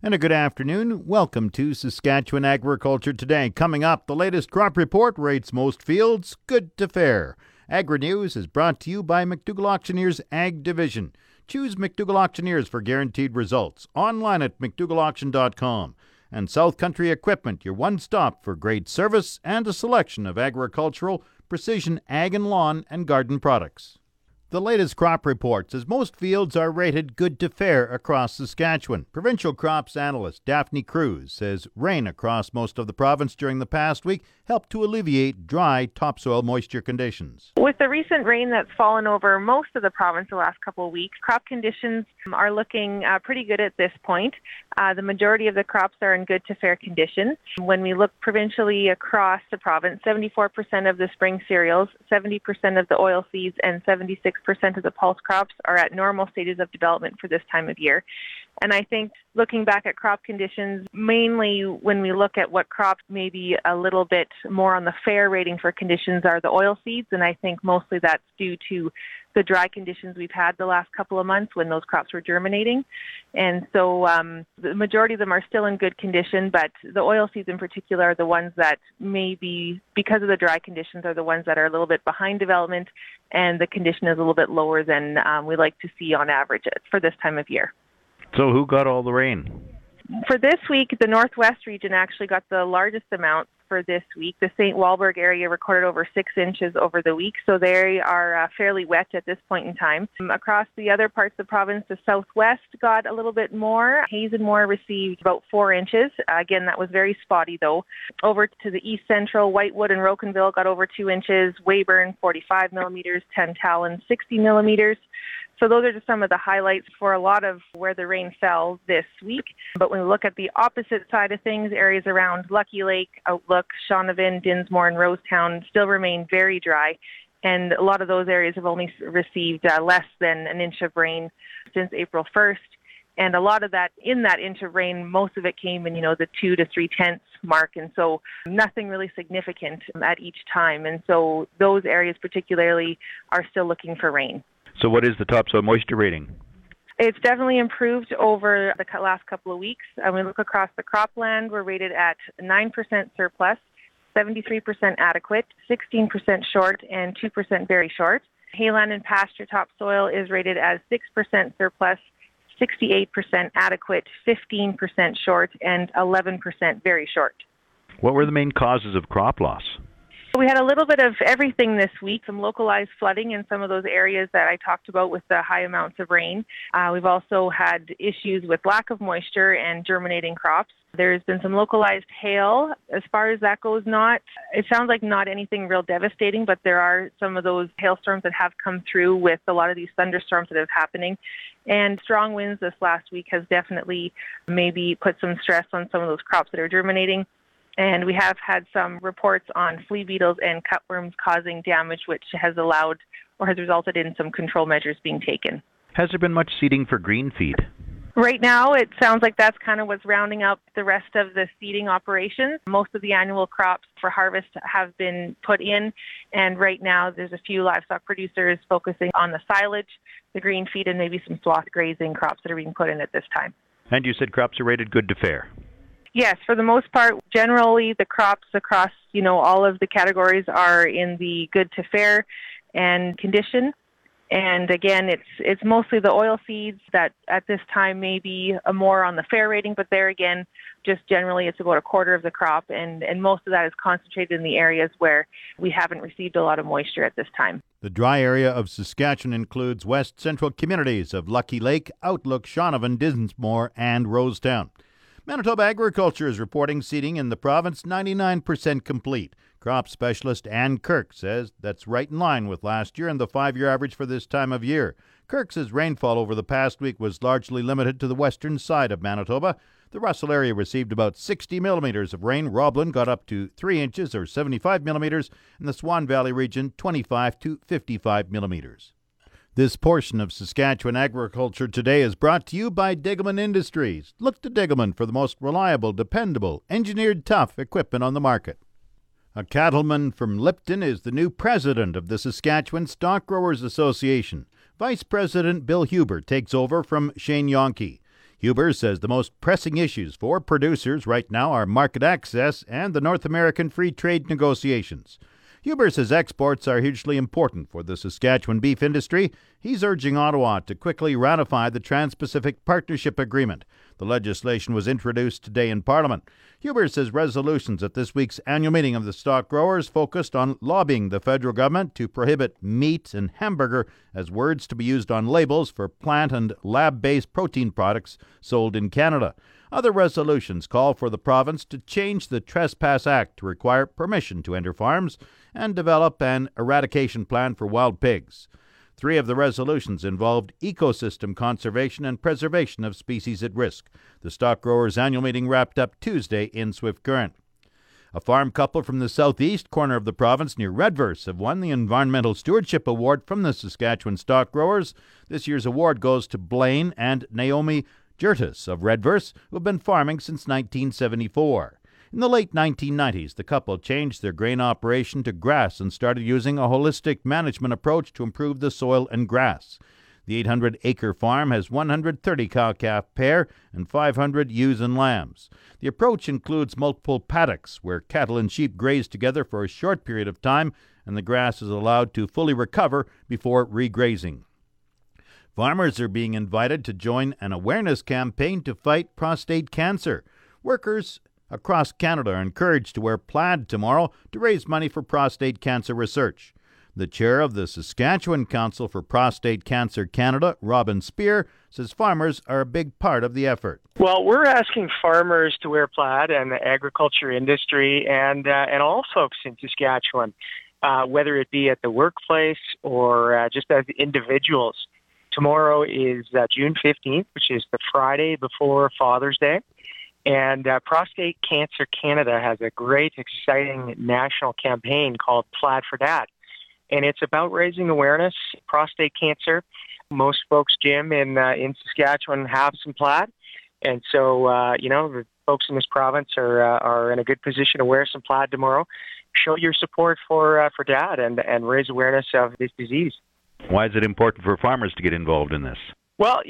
And a good afternoon. Welcome to Saskatchewan Agriculture Today. Coming up, the latest crop report rates most fields good to fair. Agri-News is brought to you by McDougall Auctioneers Ag Division. Choose McDougall Auctioneers for guaranteed results. Online at McDougallAuction.com. And South Country Equipment, your one-stop for great service and a selection of agricultural, precision ag and lawn and garden products. The latest crop reports as most fields are rated good to fair across Saskatchewan. Provincial crops analyst Daphne Cruz says rain across most of the province during the past week helped to alleviate dry topsoil moisture conditions. With the recent rain that's fallen over most of the province the last couple of weeks, crop conditions are looking pretty good at this point. The majority of the crops are in good to fair condition. When we look provincially across the province, 74% of the spring cereals, 70% of the oil seeds, and 76% of the pulse crops are at normal stages of development for this time of year. And I think looking back at crop conditions, mainly when we look at what crops may be a little bit more on the fair rating for conditions are the oil seeds. And I think mostly that's due to the dry conditions we've had the last couple of months when those crops were germinating. And so the majority of them are still in good condition, but the oil seeds in particular are the ones that maybe, because of the dry conditions, are the ones that are a little bit behind development, and the condition is a little bit lower than we like to see on average for this time of year. So who got all the rain? For this week, the Northwest region actually got the largest amount for this week. The St. Walburg area recorded over 6 inches over the week, so they are fairly wet at this point in time. Across the other parts of the province, the Southwest got a little bit more. Hazenmore received about 4 inches. Again, that was very spotty, though. Over to the East Central, Whitewood and Rokenville got over 2 inches. Weyburn, 45 millimeters. Tantallon, 60 millimeters. So those are just some of the highlights for a lot of where the rain fell this week. But when we look at the opposite side of things, areas around Lucky Lake, Outlook, Shaunavon, Dinsmore, and Rosetown still remain very dry. And a lot of those areas have only received less than an inch of rain since April 1st. And a lot of that, in that inch of rain, most of it came in, the 2 to 3/10 mark. And so nothing really significant at each time. And so those areas particularly are still looking for rain. So what is the topsoil moisture rating? It's definitely improved over the last couple of weeks. When we look across the cropland, we're rated at 9% surplus, 73% adequate, 16% short, and 2% very short. Hayland and pasture topsoil is rated as 6% surplus, 68% adequate, 15% short, and 11% very short. What were the main causes of crop loss? We had a little bit of everything this week, some localized flooding in some of those areas that I talked about with the high amounts of rain. We've also had issues with lack of moisture and germinating crops. There's been some localized hail. As far as that goes, it sounds like not anything real devastating, but there are some of those hailstorms that have come through with a lot of these thunderstorms that are happening. And strong winds this last week has definitely maybe put some stress on some of those crops that are germinating. And we have had some reports on flea beetles and cutworms causing damage, which has resulted in some control measures being taken. Has there been much seeding for green feed? Right now, it sounds like that's kind of what's rounding up the rest of the seeding operations. Most of the annual crops for harvest have been put in, and right now there's a few livestock producers focusing on the silage, the green feed, and maybe some sloth grazing crops that are being put in at this time. And you said crops are rated good to fair. Yes, for the most part, generally the crops across, all of the categories are in the good to fair and condition. And again, it's mostly the oil seeds that at this time may be more on the fair rating, but there again, just generally it's about a quarter of the crop, and most of that is concentrated in the areas where we haven't received a lot of moisture at this time. The dry area of Saskatchewan includes west central communities of Lucky Lake, Outlook, Shaunavon, Dinsmore, and Rosetown. Manitoba Agriculture is reporting seeding in the province 99% complete. Crop specialist Ann Kirk says that's right in line with last year and the 5-year average for this time of year. Kirk says rainfall over the past week was largely limited to the western side of Manitoba. The Russell area received about 60 millimeters of rain. Roblin got up to 3 inches or 75 millimeters, and the Swan Valley region 25 to 55 millimeters. This portion of Saskatchewan Agriculture Today is brought to you by Diggleman Industries. Look to Diggleman for the most reliable, dependable, engineered tough equipment on the market. A cattleman from Lipton is the new president of the Saskatchewan Stock Growers Association. Vice President Bill Huber takes over from Shane Yonke. Huber says the most pressing issues for producers right now are market access and the North American free trade negotiations. Huber says exports are hugely important for the Saskatchewan beef industry. He's urging Ottawa to quickly ratify the Trans-Pacific Partnership Agreement. The legislation was introduced today in Parliament. Huber says resolutions at this week's annual meeting of the stock growers focused on lobbying the federal government to prohibit meat and hamburger as words to be used on labels for plant and lab-based protein products sold in Canada. Other resolutions call for the province to change the Trespass Act to require permission to enter farms and develop an eradication plan for wild pigs. Three of the resolutions involved ecosystem conservation and preservation of species at risk. The stock growers' annual meeting wrapped up Tuesday in Swift Current. A farm couple from the southeast corner of the province near Redverse have won the Environmental Stewardship Award from the Saskatchewan Stock Growers. This year's award goes to Blaine and Naomi Gertis of Redverse, who have been farming since 1974. In the late 1990s, the couple changed their grain operation to grass and started using a holistic management approach to improve the soil and grass. The 800-acre farm has 130 cow-calf pair and 500 ewes and lambs. The approach includes multiple paddocks where cattle and sheep graze together for a short period of time and the grass is allowed to fully recover before regrazing. Farmers are being invited to join an awareness campaign to fight prostate cancer. Workers across Canada are encouraged to wear plaid tomorrow to raise money for prostate cancer research. The chair of the Saskatchewan Council for Prostate Cancer Canada, Robin Speer, says farmers are a big part of the effort. Well, we're asking farmers to wear plaid and the agriculture industry and all folks in Saskatchewan, whether it be at the workplace or just as individuals. Tomorrow is June 15th, which is the Friday before Father's Day. And Prostate Cancer Canada has a great, exciting national campaign called Plaid for Dad. And it's about raising awareness, prostate cancer. Most folks, Jim, in Saskatchewan have some plaid. And so, the folks in this province are in a good position to wear some plaid tomorrow. Show your support for Dad and raise awareness of this disease. Why is it important for farmers to get involved in this? Well,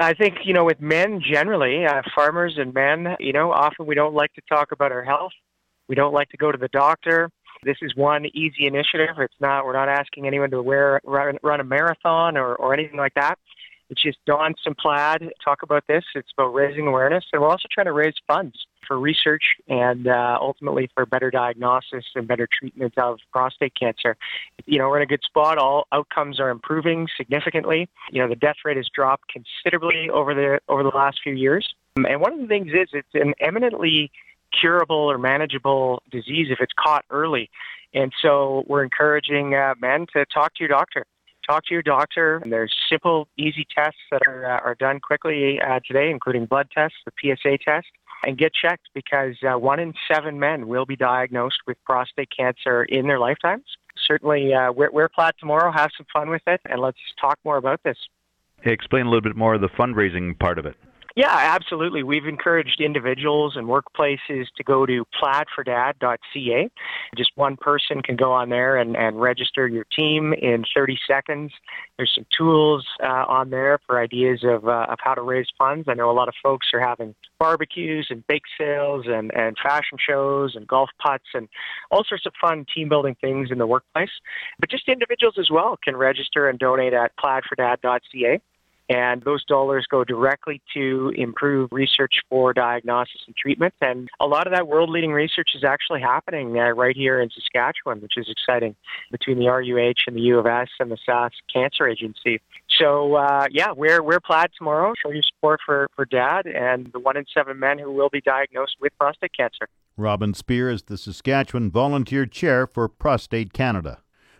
I think, with men generally, farmers and men, often we don't like to talk about our health. We don't like to go to the doctor. This is one easy initiative. We're not asking anyone to run a marathon or anything like that. It's just don some plaid, talk about this. It's about raising awareness. And we're also trying to raise funds for research and ultimately for better diagnosis and better treatment of prostate cancer. We're in a good spot. All outcomes are improving significantly. The death rate has dropped considerably over the last few years. And one of the things is it's an eminently curable or manageable disease if it's caught early. And so we're encouraging men to talk to your doctor. And there's simple, easy tests that are done quickly today, including blood tests, the PSA test, and get checked because 1 in 7 men will be diagnosed with prostate cancer in their lifetimes. Certainly, wear plaid tomorrow, have some fun with it, and let's talk more about this. Hey, explain a little bit more of the fundraising part of it. Yeah, absolutely. We've encouraged individuals and workplaces to go to plaidfordad.ca. Just one person can go on there and register your team in 30 seconds. There's some tools on there for ideas of how to raise funds. I know a lot of folks are having barbecues and bake sales and fashion shows and golf putts and all sorts of fun team-building things in the workplace. But just individuals as well can register and donate at plaidfordad.ca. And those dollars go directly to improve research for diagnosis and treatment. And a lot of that world-leading research is actually happening right here in Saskatchewan, which is exciting, between the RUH and the U of S and the Sask Cancer Agency. So, wear plaid tomorrow. Show your support for Dad and the 1 in 7 men who will be diagnosed with prostate cancer. Robin Speer is the Saskatchewan Volunteer Chair for Prostate Canada.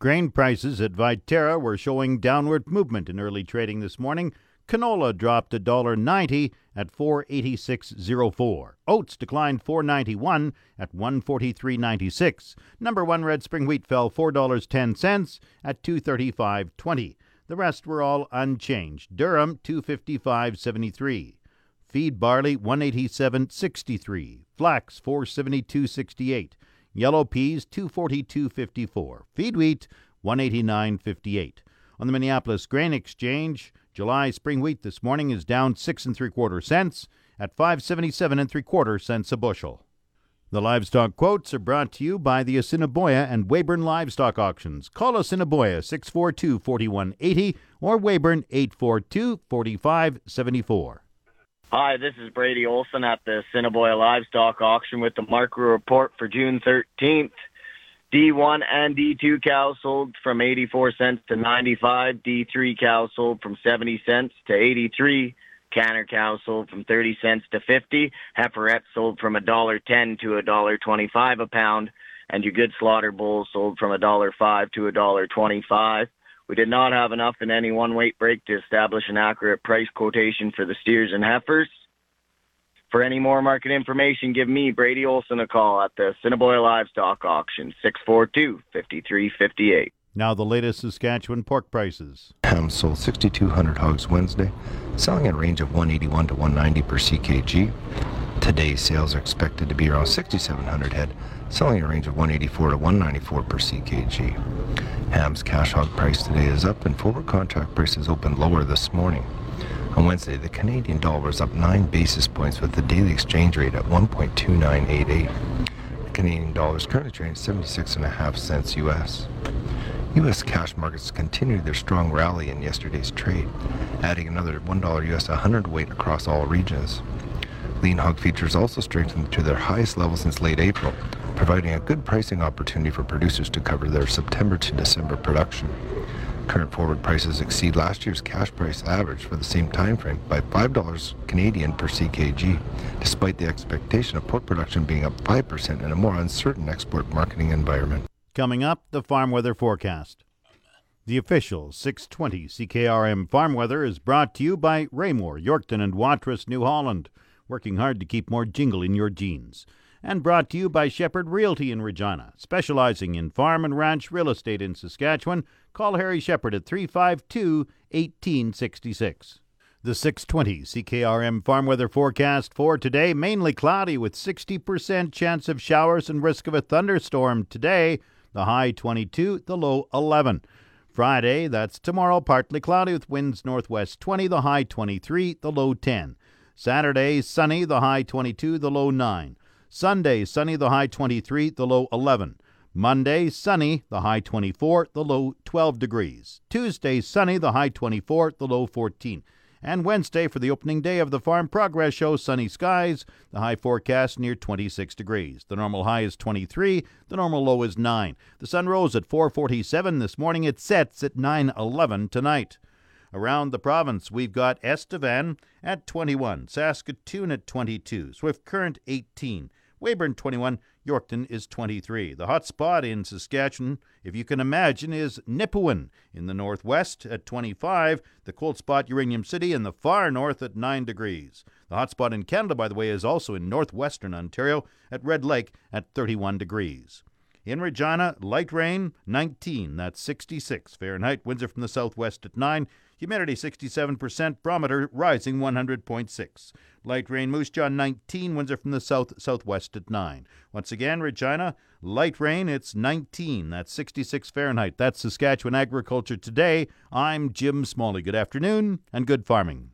Grain prices at Viterra were showing downward movement in early trading this morning. Canola dropped $1.90 at $4.8604. Oats declined $4.91 at $1.4396. Number one red spring wheat fell $4.10 at $2.3520. The rest were all unchanged. Durham $2.5573. Feed barley $1.8763. Flax $4.7268. Yellow peas $2.4254. Feed wheat $1.8958. On the Minneapolis Grain Exchange, July spring wheat this morning is down 6 3/4 cents at $5.77 3/4 cents a bushel. The livestock quotes are brought to you by the Assiniboia and Weyburn Livestock Auctions. Call Assiniboia 642-4180 or Weyburn 842-4574. Hi, this is Brady Olson at the Assiniboia Livestock Auction with the Marker Report for June 13th. D1 and D2 cows sold from 84 cents to 95. D3 cows sold from 70 cents to 83. Canner cows sold from 30 cents to 50. Heiferettes sold from $1.10 to $1.25 a pound. And your good slaughter bulls sold from $1.05 to $1.25. We did not have enough in any one weight break to establish an accurate price quotation for the steers and heifers. For any more market information, give me, Brady Olson, a call at the Assiniboia Livestock Auction, 642-5358. Now the latest Saskatchewan pork prices. Ham sold 6,200 hogs Wednesday, selling at a range of 181 to 190 per CKG. Today's sales are expected to be around 6,700 head, selling at a range of 184 to 194 per CKG. Ham's cash hog price today is up, and forward contract prices opened lower this morning. On Wednesday, the Canadian dollar was up 9 basis points with the daily exchange rate at 1.2988. The Canadian dollar is currently trading at 76.5 cents US. US cash markets continued their strong rally in yesterday's trade, adding another $1 US 100 weight across all regions. Lean hog futures also strengthened to their highest level since late April, providing a good pricing opportunity for producers to cover their September to December production. Current forward prices exceed last year's cash price average for the same time frame by $5 Canadian per CKG, despite the expectation of pork production being up 5% in a more uncertain export marketing environment. Coming up, the farm weather forecast. The official 620 CKRM farm weather is brought to you by Raymore, Yorkton and Watrous, New Holland, working hard to keep more jingle in your jeans. And brought to you by Shepherd Realty in Regina, specializing in farm and ranch real estate in Saskatchewan. Call Harry Shepherd at 352-1866. The 620 CKRM farm weather forecast for today, mainly cloudy with 60% chance of showers and risk of a thunderstorm today, the high 22, the low 11. Friday, that's tomorrow, partly cloudy with winds northwest 20, the high 23, the low 10. Saturday, sunny, the high 22, the low 9. Sunday, sunny, the high 23, the low 11. Monday, sunny, the high 24, the low 12 degrees. Tuesday, sunny, the high 24, the low 14. And Wednesday, for the opening day of the Farm Progress Show, sunny skies, the high forecast near 26 degrees. The normal high is 23, the normal low is 9. The sun rose at 4:47 this morning. It sets at 9:11 tonight. Around the province, we've got Estevan at 21, Saskatoon at 22, Swift Current 18. Weyburn 21, Yorkton is 23. The hot spot in Saskatchewan, if you can imagine, is Nipawin in the northwest at 25, the cold spot Uranium City in the far north at 9 degrees. The hot spot in Canada, by the way, is also in northwestern Ontario at Red Lake at 31 degrees. In Regina, light rain, 19, that's 66 Fahrenheit. Winds are from the southwest at 9, humidity 67%, barometer rising 100.6. Light rain, Moose Jaw, 19, winds are from the southwest at 9. Once again, Regina, light rain, it's 19, that's 66 Fahrenheit. That's Saskatchewan Agriculture Today. I'm Jim Smalley. Good afternoon and good farming.